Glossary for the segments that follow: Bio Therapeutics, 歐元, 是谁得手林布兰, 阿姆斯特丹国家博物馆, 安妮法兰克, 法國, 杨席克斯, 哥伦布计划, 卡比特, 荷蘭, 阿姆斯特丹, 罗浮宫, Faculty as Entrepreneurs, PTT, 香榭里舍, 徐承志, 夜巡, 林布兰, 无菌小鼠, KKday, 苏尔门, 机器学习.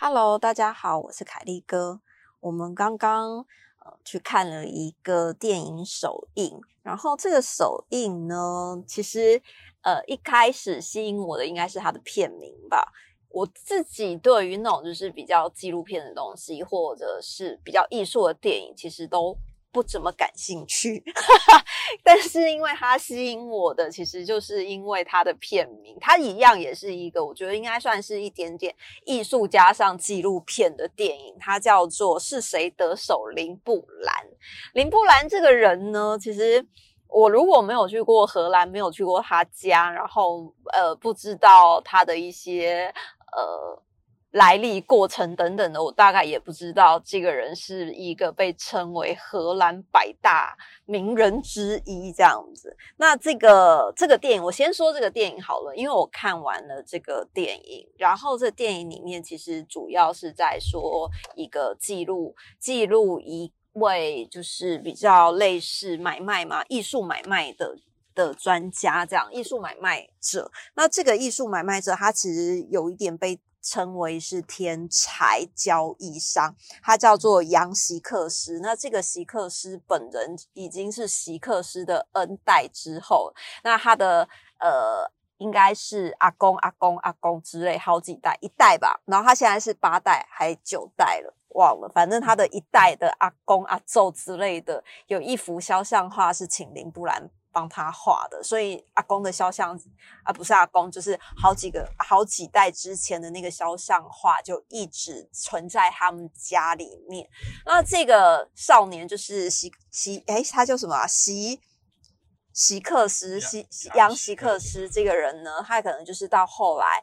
Hello， 大家好，我是凯利哥。我们刚刚去看了一个电影首映，然后这个首映呢，其实一开始吸引我的应该是它的片名吧。我自己对于那种就是比较纪录片的东西，或者是比较艺术的电影，其实都不怎么感兴趣。但是因为它吸引我的，其实就是因为它的片名，它一样也是一个我觉得应该算是一点点艺术加上纪录片的电影，它叫做《是谁得手林布兰》。林布兰这个人呢，其实我如果没有去过荷兰，没有去过他家，然后不知道他的一些来历过程等等的，我大概也不知道这个人是一个被称为荷兰百大名人之一这样子。那这个电影，我先说这个电影好了，因为我看完了这个电影，然后这电影里面其实主要是在说一个记录一位就是比较类似买卖嘛，艺术买卖的专家这样，艺术买卖者。那这个艺术买卖者他其实有一点被称为是天才交易商，他叫做杨席克斯。那这个席克斯本人已经是席克斯的 N 代之后，那他的应该是阿公之类好几代，一代吧，然后他现在是8代还9代了，忘了，反正他的一代的阿公阿祖之类的有一幅肖像画是请林布兰帮他画的，所以阿公的肖像啊，不是阿公，就是好几代之前的那个肖像画就一直存在他们家里面。那这个少年就是他叫什么啊？杨席克斯这个人呢，他可能就是到后来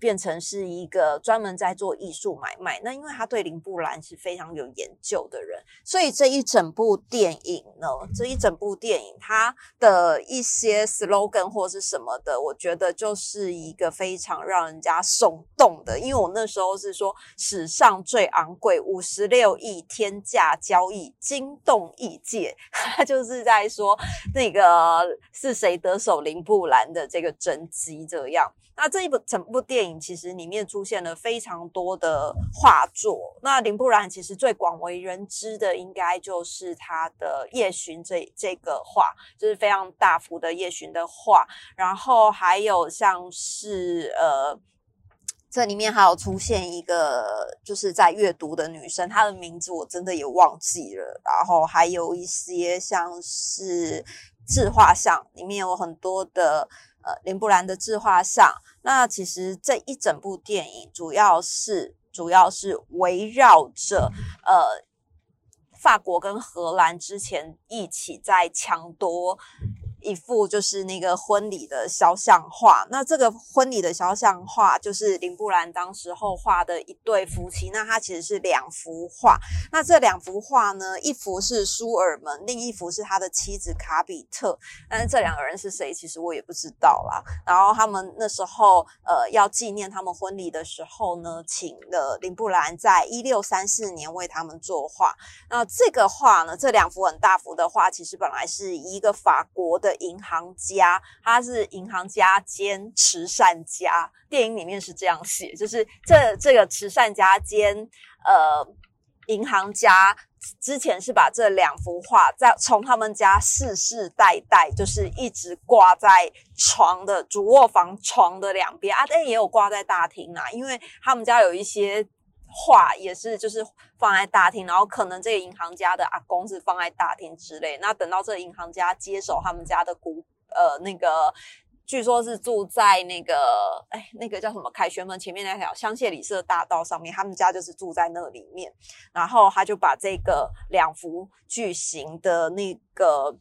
变成是一个专门在做艺术买卖。那因为他对林布兰是非常有研究的人，所以这一整部电影他的一些 slogan 或是什么的，我觉得就是一个非常让人家耸动的。因为我那时候是说史上最昂贵56亿天价交易惊动异界，他就是在说那个是谁得手林布兰的这个真迹这样。那这一部整部电影其实里面出现了非常多的画作。那林布兰其实最广为人知的应该就是他的夜巡这个画，就是非常大幅的夜巡的画，然后还有像是这里面还有出现一个就是在阅读的女生，她的名字我真的也忘记了，然后还有一些像是自画像，里面有很多的林布兰的自画像。那其实这一整部电影主要是围绕着法国跟荷兰之前一起在抢夺一幅就是那个婚礼的肖像画。那这个婚礼的肖像画就是林布兰当时候画的一对夫妻，那它其实是2幅画。那这2幅画呢，一幅是苏尔门，另一幅是他的妻子卡比特，但是这2个人是谁其实我也不知道啦。然后他们那时候要纪念他们婚礼的时候呢，请了林布兰在1634年为他们作画。那这个画呢，这2幅很大幅的画其实本来是一个法国的银行家，他是银行家兼慈善家，电影里面是这样写，就是这个慈善家兼银行家之前是把这2幅画从他们家世代就是一直挂在床的主卧房床的两边啊，但也有挂在大厅啦，因为他们家有一些画也是就是放在大厅，然后可能这个银行家的阿公是放在大厅之类。那等到这个银行家接手他们家的那个据说是住在那个那个叫什么凯旋门前面那条香榭里舍大道上面，他们家就是住在那里面。然后他就把这个2幅巨型的那个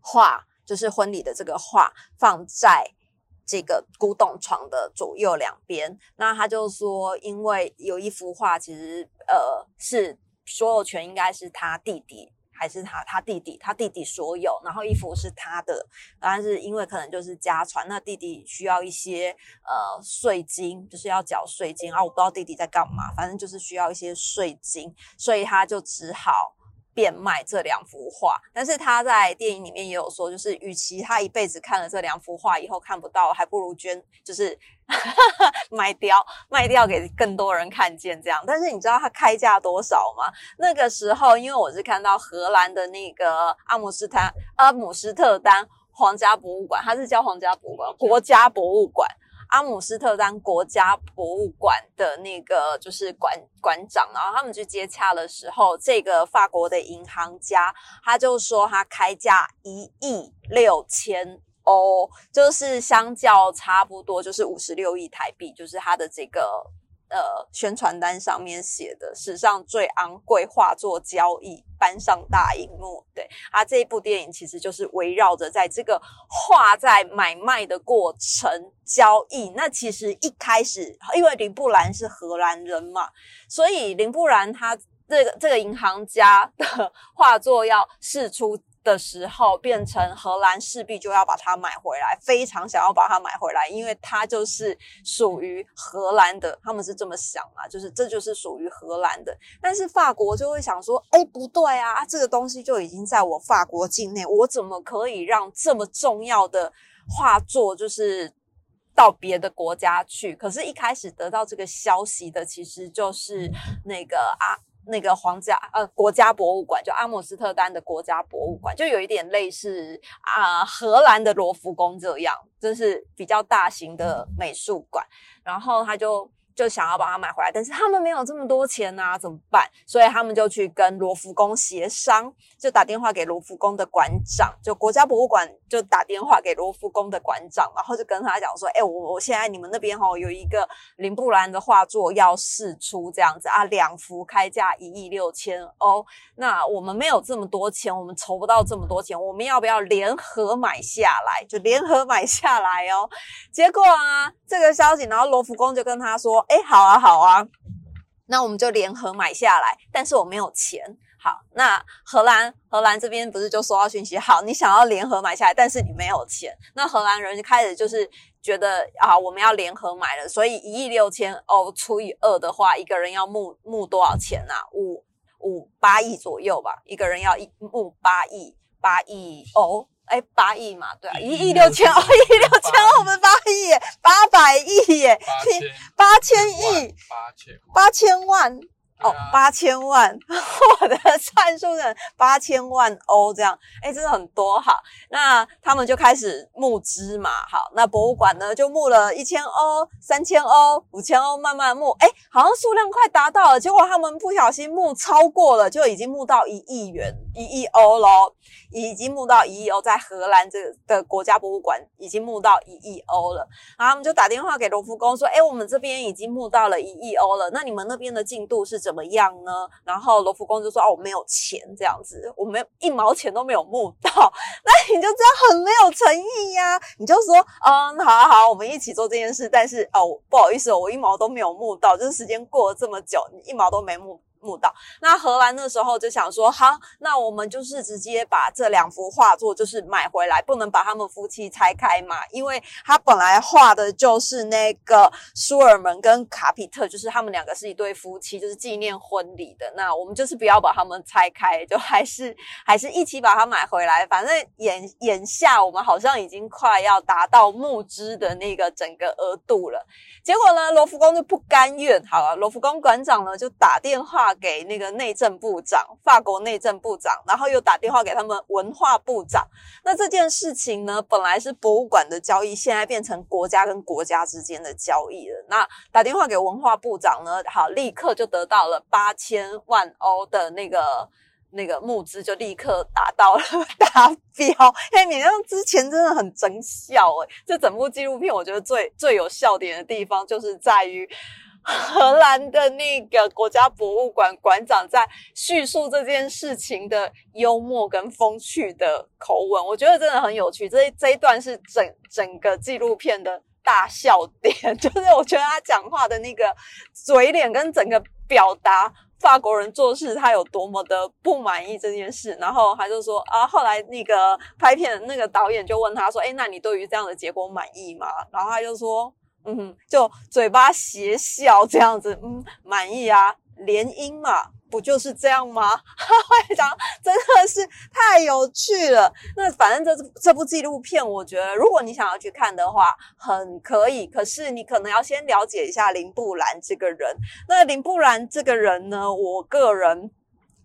画，就是婚礼的这个画放在这个古董床的左右两边。那他就说因为有一幅画其实是所有权应该是他弟弟还是他弟弟所有，然后衣服是他的，但是因为可能就是家传，那弟弟需要一些税金，就是要缴税金啊，我不知道弟弟在干嘛，反正就是需要一些税金，所以他就只好变卖这两幅画。但是他在电影里面也有说，就是与其他一辈子看了这两幅画以后看不到，还不如捐，就是卖掉给更多人看见这样。但是你知道他开价多少吗？那个时候因为我是看到荷兰的那个阿姆斯特丹皇家博物馆，它是叫皇家博物馆，国家博物馆，阿姆斯特丹国家博物馆的那个就是馆长，然后他们去接洽的时候，这个法国的银行家他就说他开价1.6亿欧，就是相较差不多就是56亿台币，就是他的这个宣传单上面写的史上最昂贵画作交易搬上大荧幕。对，这一部电影其实就是围绕着在这个画在买卖的过程交易。那其实一开始因为林布兰是荷兰人嘛，所以林布兰他这个银行家的画作要释出的时候，变成荷兰势必就要把它买回来，非常想要把它买回来，因为它就是属于荷兰的，他们是这么想嘛，就是这就是属于荷兰的。但是法国就会想说，不对啊，这个东西就已经在我法国境内，我怎么可以让这么重要的画作就是到别的国家去？可是一开始得到这个消息的其实就是那个国家博物馆，就阿姆斯特丹的国家博物馆，就有一点类似荷兰的罗浮宫这样，就是比较大型的美术馆。然后他就想要把它买回来，但是他们没有这么多钱啊，怎么办？所以他们就去跟罗浮宫协商，就打电话给罗浮宫的馆长，就国家博物馆就打电话给罗浮宫的馆长，然后就跟他讲说，我现在你们那边有一个林布兰的画作要释出这样子啊，2幅开价1亿6千欧，那我们没有这么多钱，我们筹不到这么多钱，我们要不要联合买下来？就联合买下来哦。结果啊，这个消息，然后罗浮宫就跟他说，好啊，那我们就联合买下来，但是我没有钱。好，那荷兰这边不是就收到讯息，好，你想要联合买下来，但是你没有钱。那荷兰人就开始就是觉得我们要联合买了，所以1亿6千欧除以2的话，一个人要募多少钱啊？8亿左右吧，一个人要募8亿欧。8亿嘛，对啊，1亿6千欧，1亿6千欧，我们8亿耶，800亿耶，8000亿，8000万，8000万，我的算数是8000万欧这样，真的很多。好，那他们就开始募资嘛，好，那博物馆呢就募了1000欧、3000欧、5000欧，慢慢募，好像数量快达到了，结果他们不小心募超过了，就已经募到1亿元、1亿欧咯，已经募到1亿欧，在荷兰这个国家博物馆已经募到1亿欧了。然后他们就打电话给罗浮宫说，我们这边已经募到了1亿欧了，那你们那边的进度是怎么样呢？然后罗浮宫就说，我没有钱这样子，我们一毛钱都没有募到。那你就这样很没有诚意呀，你就说好，我们一起做这件事，但是不好意思，我一毛都没有募到，就是时间过了这么久，你一毛都没募到。那荷兰那时候就想说，好，那我们就是直接把这2幅画作就是买回来，不能把他们夫妻拆开嘛，因为他本来画的就是那个舒尔门跟卡皮特，就是他们两个是一对夫妻，就是纪念婚礼的，那我们就是不要把他们拆开，就还是一起把它买回来。反正眼下我们好像已经快要达到募资的那个整个额度了。结果呢，罗浮宫就不甘愿，好了，罗浮宫馆长呢就打电话给那个内政部长，法国内政部长，然后又打电话给他们文化部长。那这件事情呢，本来是博物馆的交易，现在变成国家跟国家之间的交易了。那打电话给文化部长呢，好，立刻就得到了8000万欧的那个募资，就立刻达到了达标。你那之前真的很真笑这整部纪录片我觉得最有笑点的地方就是在于荷兰的那个国家博物馆馆长在叙述这件事情的幽默跟风趣的口吻，我觉得真的很有趣。这一段是整个纪录片的大笑点，就是我觉得他讲话的那个嘴脸跟整个表达法国人做事他有多么的不满意这件事，然后他就说啊，后来那个拍片的那个导演就问他说，诶，那你对于这样的结果满意吗？然后他就说就嘴巴斜笑这样子，满意啊，联姻嘛，不就是这样吗？我讲真的是太有趣了。那反正这部纪录片，我觉得如果你想要去看的话，很可以。可是你可能要先了解一下林布兰这个人。那林布兰这个人呢，我个人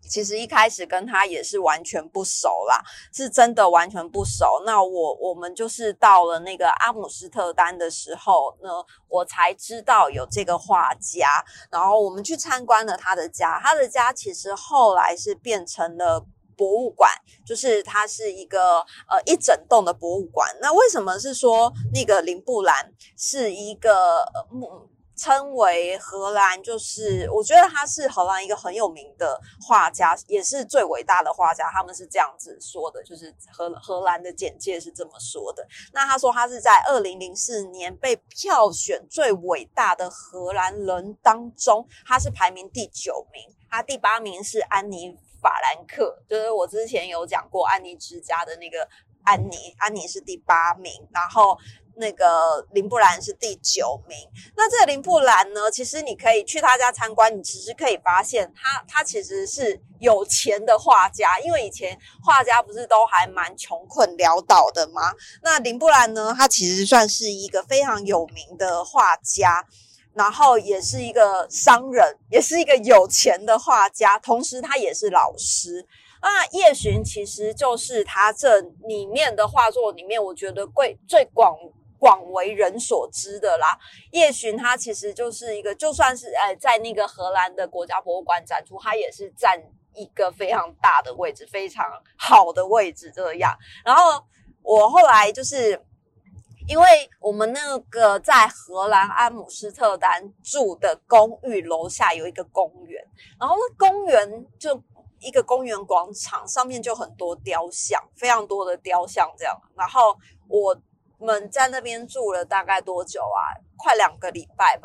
其实一开始跟他也是完全不熟啦，是真的完全不熟。那我们就是到了那个阿姆斯特丹的时候呢，我才知道有这个画家，然后我们去参观了他的家。他的家其实后来是变成了博物馆，就是它是一个一整栋的博物馆。那为什么是说那个林布兰是一个称为荷兰，就是我觉得他是荷兰一个很有名的画家，也是最伟大的画家，他们是这样子说的，就是荷兰的简介是这么说的。那他说他是在2004年被票选最伟大的荷兰人当中，他是排名第9名，他第8名是安妮法兰克，就是我之前有讲过安妮之家的那个安妮是第8名，然后那个林布兰是第9名。那这个林布兰呢，其实你可以去他家参观，你其实可以发现他其实是有钱的画家，因为以前画家不是都还蛮穷困潦倒的吗？那林布兰呢，他其实算是一个非常有名的画家，然后也是一个商人，也是一个有钱的画家，同时他也是老师。那夜巡其实就是他这里面的画作里面，我觉得最广为人所知的啦。夜巡它其实就是一个，就算是在那个荷兰的国家博物馆展出，它也是占一个非常大的位置，非常好的位置这样。然后我后来就是因为我们那个在荷兰阿姆斯特丹住的公寓楼下有一个公园，然后那公园就一个公园广场，上面就很多雕像，非常多的雕像这样。然后我们在那边住了大概多久啊？快2个礼拜，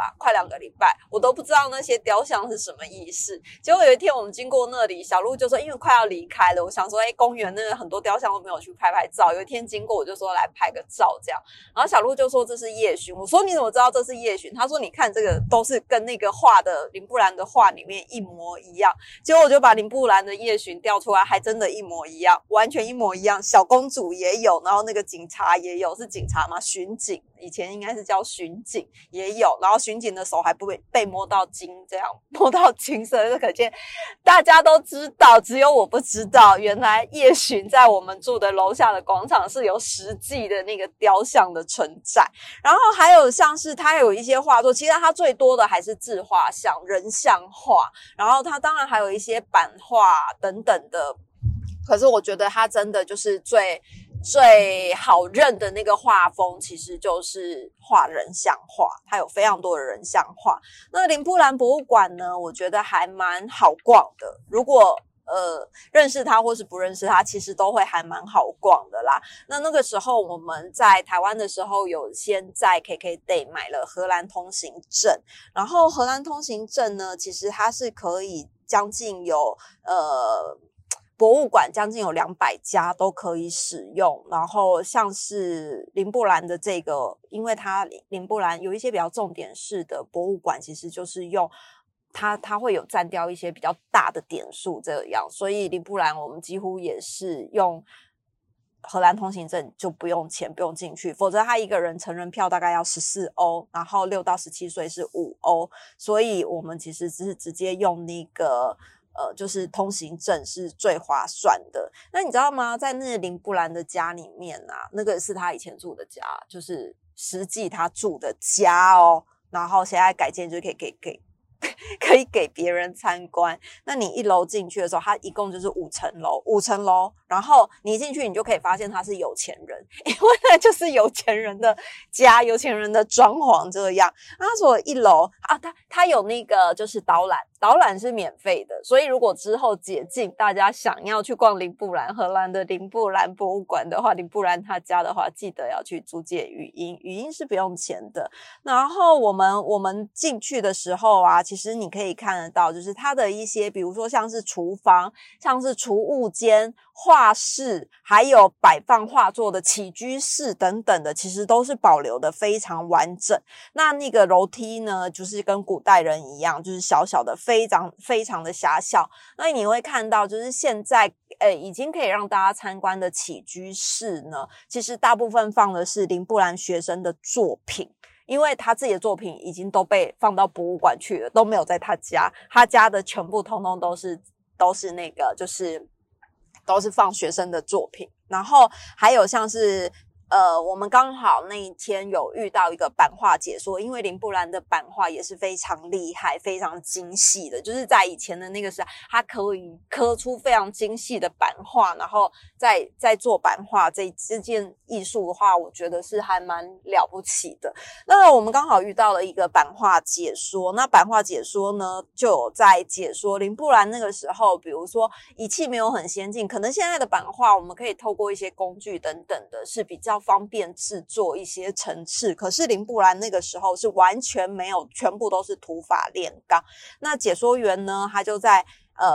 我都不知道那些雕像是什么意思。结果有一天我们经过那里，小鹿就说因为快要离开了，我想说公园那边很多雕像都没有去拍照，有一天经过我就说来拍个照这样。然后小鹿就说这是夜巡，我说你怎么知道这是夜巡？他说你看这个都是跟那个画的林布兰的画里面一模一样。结果我就把林布兰的夜巡调出来，还真的一模一样，完全一模一样。小公主也有，然后那个警察也有，是警察吗？巡警，以前应该是叫巡警也有，然后巡警的手还不被摸到金，这样摸到金色，就可见大家都知道，只有我不知道，原来夜巡在我们住的楼下的广场是有实际的那个雕像的存在。然后还有像是他有一些画作，其实他最多的还是自画像、人像画，然后他当然还有一些版画等等的。可是我觉得他真的就是最好认的那个画风，其实就是画人像画，它有非常多的人像画。那林布兰博物馆呢，我觉得还蛮好逛的，如果认识他或是不认识他，其实都会还蛮好逛的啦。那个时候我们在台湾的时候，有先在 KKday 买了荷兰通行证，然后荷兰通行证呢，其实它是可以将近有博物馆将近有200家都可以使用。然后像是林布兰的这个，因为它林布兰有一些比较重点式的博物馆，其实就是用它会有占掉一些比较大的点数这样，所以林布兰我们几乎也是用荷兰通行证，就不用钱，不用进去，否则他一个人成人票大概要14欧，然后6到17岁是5欧，所以我们其实是直接用那个就是通行证是最划算的。那你知道吗，在那林布兰的家里面啊，那个是他以前住的家，就是实际他住的家哦，然后现在改建就可以给别人参观。那你一楼进去的时候，它一共就是5层楼，然后你一进去你就可以发现它是有钱人，因为那就是有钱人的家，有钱人的装潢这样。那它所以一楼啊，它有那个就是导览导览是免费的，所以如果之后解禁，大家想要去逛林布兰，荷兰的林布兰博物馆的话，林布兰他家的话，记得要去租借语音，语音是不用钱的。然后我们进去的时候啊，其实你可以看得到，就是它的一些，比如说像是厨房、像是储物间、画室，还有摆放画作的起居室等等的，其实都是保留的非常完整。那个楼梯呢，就是跟古代人一样，就是小小的。非常的狭小，那你会看到就是现在已经可以让大家参观的起居室呢，其实大部分放的是林布兰学生的作品，因为他自己的作品已经都被放到博物馆去了，都没有在他家，他家的全部通通都是那个就是都是放学生的作品。然后还有像是我们刚好那一天有遇到一个版画解说，因为林布兰的版画也是非常厉害、非常精细的，就是在以前的那个时代，他可以刻出非常精细的版画，然后再做版画这件艺术的话，我觉得是还蛮了不起的。那我们刚好遇到了一个版画解说，那版画解说呢，就有在解说林布兰那个时候，比如说仪器没有很先进，可能现在的版画我们可以透过一些工具等等的，是比较方便制作一些层次，可是林布兰那个时候是完全没有，全部都是土法炼钢。那解说员呢，他就在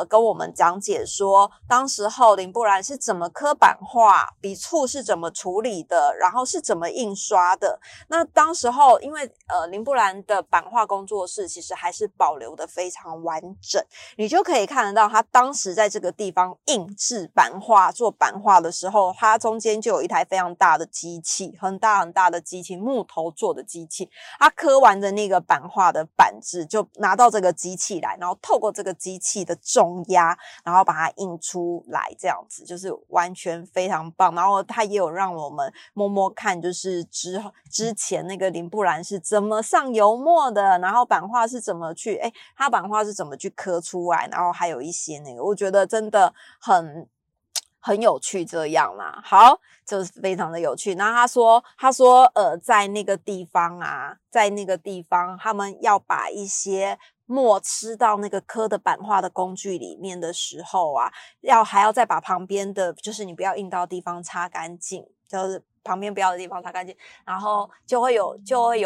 跟我们讲解说，当时候林布兰是怎么刻版画，笔触是怎么处理的，然后是怎么印刷的。那当时候因为林布兰的版画工作室其实还是保留的非常完整，你就可以看得到他当时在这个地方印制版画、做版画的时候，他中间就有一台非常大的机器，很大很大的机器，木头做的机器，他刻完的那个版画的板子就拿到这个机器来，然后透过这个机器的重压，然后把它印出来，这样子就是完全非常棒。然后它也有让我们摸摸看，就是之前那个林布兰是怎么上油墨的，然后版画是怎么去，它版画是怎么去刻出来，然后还有一些那个，我觉得真的很有趣这样啦。好，就是非常的有趣。那他说在那个地方啊，他们要把一些墨吃到那个刻的版画的工具里面的时候啊，还要再把旁边的，就是你不要印到的地方擦干净，就是旁边不要的地方擦干净，然后就会有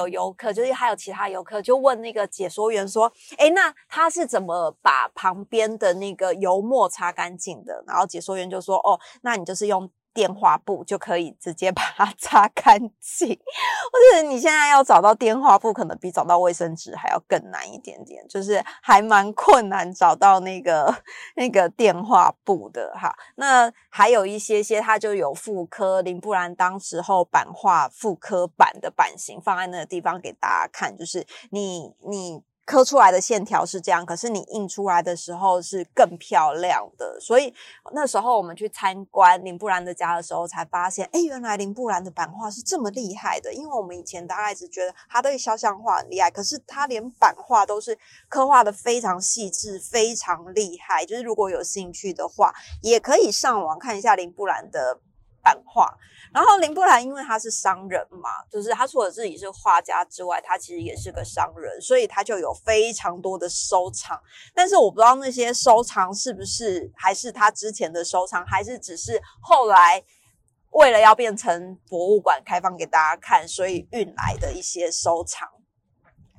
游客，就是还有其他游客就问那个解说员说，那他是怎么把旁边的那个油墨擦干净的？然后解说员就说，那你就是用电话布就可以直接把它擦干净。或者你现在要找到电话布可能比找到卫生纸还要更难一点点，就是还蛮困难找到那个电话布的哈。那还有一些它就有复刻林布兰当时候版画复刻版的版型放在那个地方给大家看，就是你刻出来的线条是这样，可是你印出来的时候是更漂亮的。所以那时候我们去参观林布兰的家的时候才发现，原来林布兰的版画是这么厉害的。因为我们以前大概只觉得他对肖像画很厉害，可是他连版画都是刻画的非常细致，非常厉害。就是如果有兴趣的话，也可以上网看一下林布兰的版画。然后林布兰因为他是商人嘛，就是他除了自己是画家之外，他其实也是个商人，所以他就有非常多的收藏。但是我不知道那些收藏是不是还是他之前的收藏，还是只是后来为了要变成博物馆开放给大家看，所以运来的一些收藏。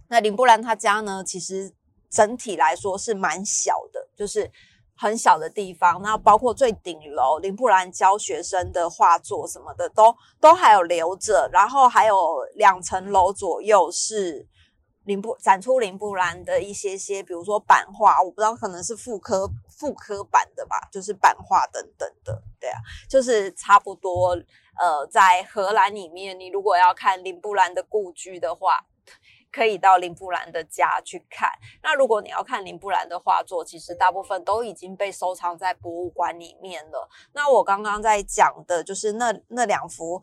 那林布兰他家呢，其实整体来说是蛮小的，就是很小的地方，那包括最顶楼林布兰教学生的画作什么的都还有留着，然后还有2层楼左右是展出林布兰的一些比如说版画，我不知道可能是复刻版的吧，就是版画等等的。对啊，就是差不多在荷兰里面，你如果要看林布兰的故居的话，可以到林布兰的家去看。那如果你要看林布兰的画作，其实大部分都已经被收藏在博物馆里面了。那我刚刚在讲的就是那2幅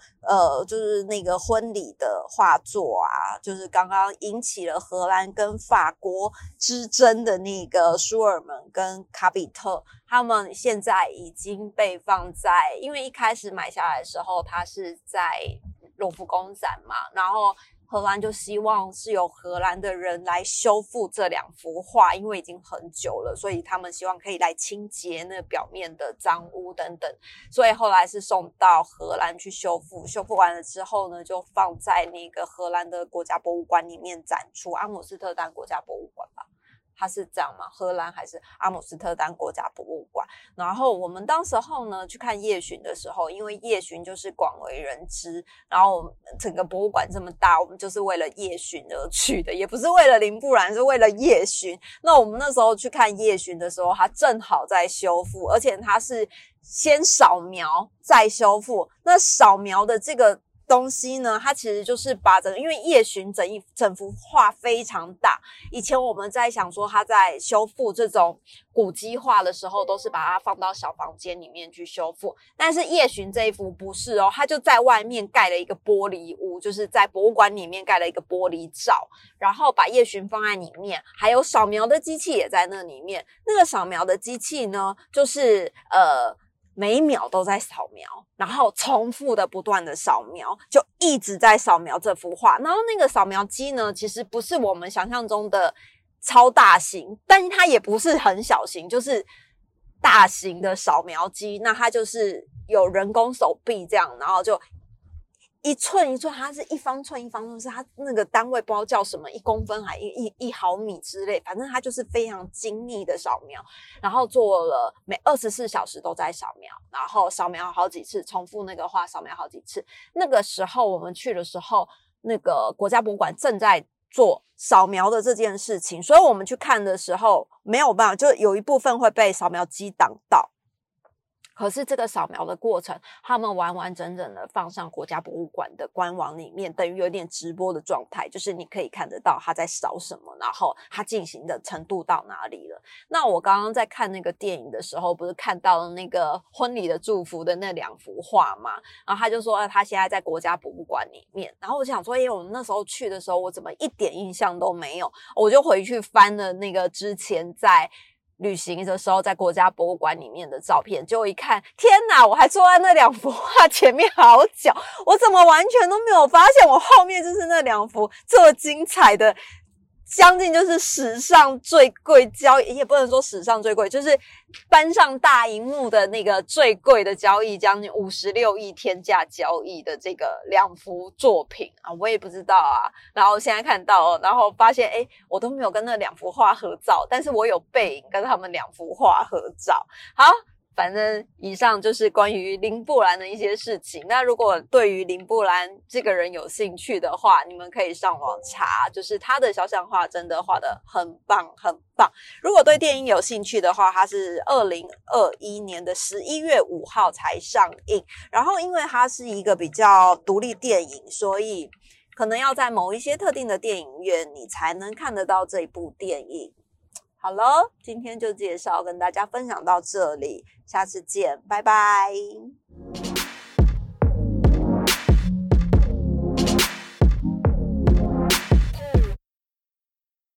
就是那个婚礼的画作啊，就是刚刚引起了荷兰跟法国之争的那个舒尔门跟卡比特，他们现在已经被放在，因为一开始买下来的时候它是在罗浮宫展嘛，然后荷兰就希望是由荷兰的人来修复这两幅画，因为已经很久了，所以他们希望可以来清洁那表面的脏污等等，所以后来是送到荷兰去修复，修复完了之后呢，就放在那个荷兰的国家博物馆里面展出，阿姆斯特丹国家博物馆吧。它是这样吗？荷兰还是阿姆斯特丹国家博物馆？然后我们当时候呢去看夜巡的时候，因为夜巡就是广为人知，然后整个博物馆这么大，我们就是为了夜巡而去的，也不是为了林布兰，是为了夜巡。那我们那时候去看夜巡的时候，它正好在修复，而且它是先扫描再修复。那扫描的这个东西呢，它其实就是把整个，因为夜巡整幅画非常大，以前我们在想说它在修复这种古迹画的时候，都是把它放到小房间里面去修复，但是夜巡这一幅不是哦，它就在外面盖了一个玻璃屋，就是在博物馆里面盖了一个玻璃罩，然后把夜巡放在里面，还有扫描的机器也在那里面。那个扫描的机器呢，就是每一秒都在扫描，然后重复的不断的扫描，就一直在扫描这幅画。然后那个扫描机呢，其实不是我们想象中的超大型，但它也不是很小型，就是大型的扫描机。那它就是有人工手臂这样，然后就一寸一寸，它是一方寸一方寸，是它那个单位不知道叫什么，1公分还1毫米之类，反正它就是非常精密的扫描，然后做了每24小时都在扫描，然后扫描好几次，重复那个画扫描好几次。那个时候我们去的时候，那个国家博物馆正在做扫描的这件事情，所以我们去看的时候没有办法，就有一部分会被扫描机挡到。可是这个扫描的过程，他们完完整整的放上国家博物馆的官网里面，等于有点直播的状态，就是你可以看得到他在扫什么，然后他进行的程度到哪里了。那我刚刚在看那个电影的时候，不是看到了那个婚礼的祝福的那两幅画吗？然后他就说，他现在在国家博物馆里面。然后我想说，因为我们那时候去的时候，我怎么一点印象都没有？我就回去翻了那个之前在旅行的时候在国家博物馆里面的照片，结果一看，天哪，我还坐在那两幅画前面好久，我怎么完全都没有发现我后面就是那两幅最精彩的，将近就是史上最贵交易，也不能说史上最贵，就是搬上大荧幕的那个最贵的交易，将近56亿天价交易的这个两幅作品啊，我也不知道啊。然后现在看到，然后发现我都没有跟那两幅画合照，但是我有背影跟他们两幅画合照。好，反正以上就是关于林布兰的一些事情。那如果对于林布兰这个人有兴趣的话，你们可以上网查，就是他的肖像画真的画得很棒很棒。如果对电影有兴趣的话，他是2021年的11月5号才上映，然后因为他是一个比较独立电影，所以可能要在某一些特定的电影院你才能看得到这部电影。好了，今天就介绍跟大家分享到这里，下次见，拜拜。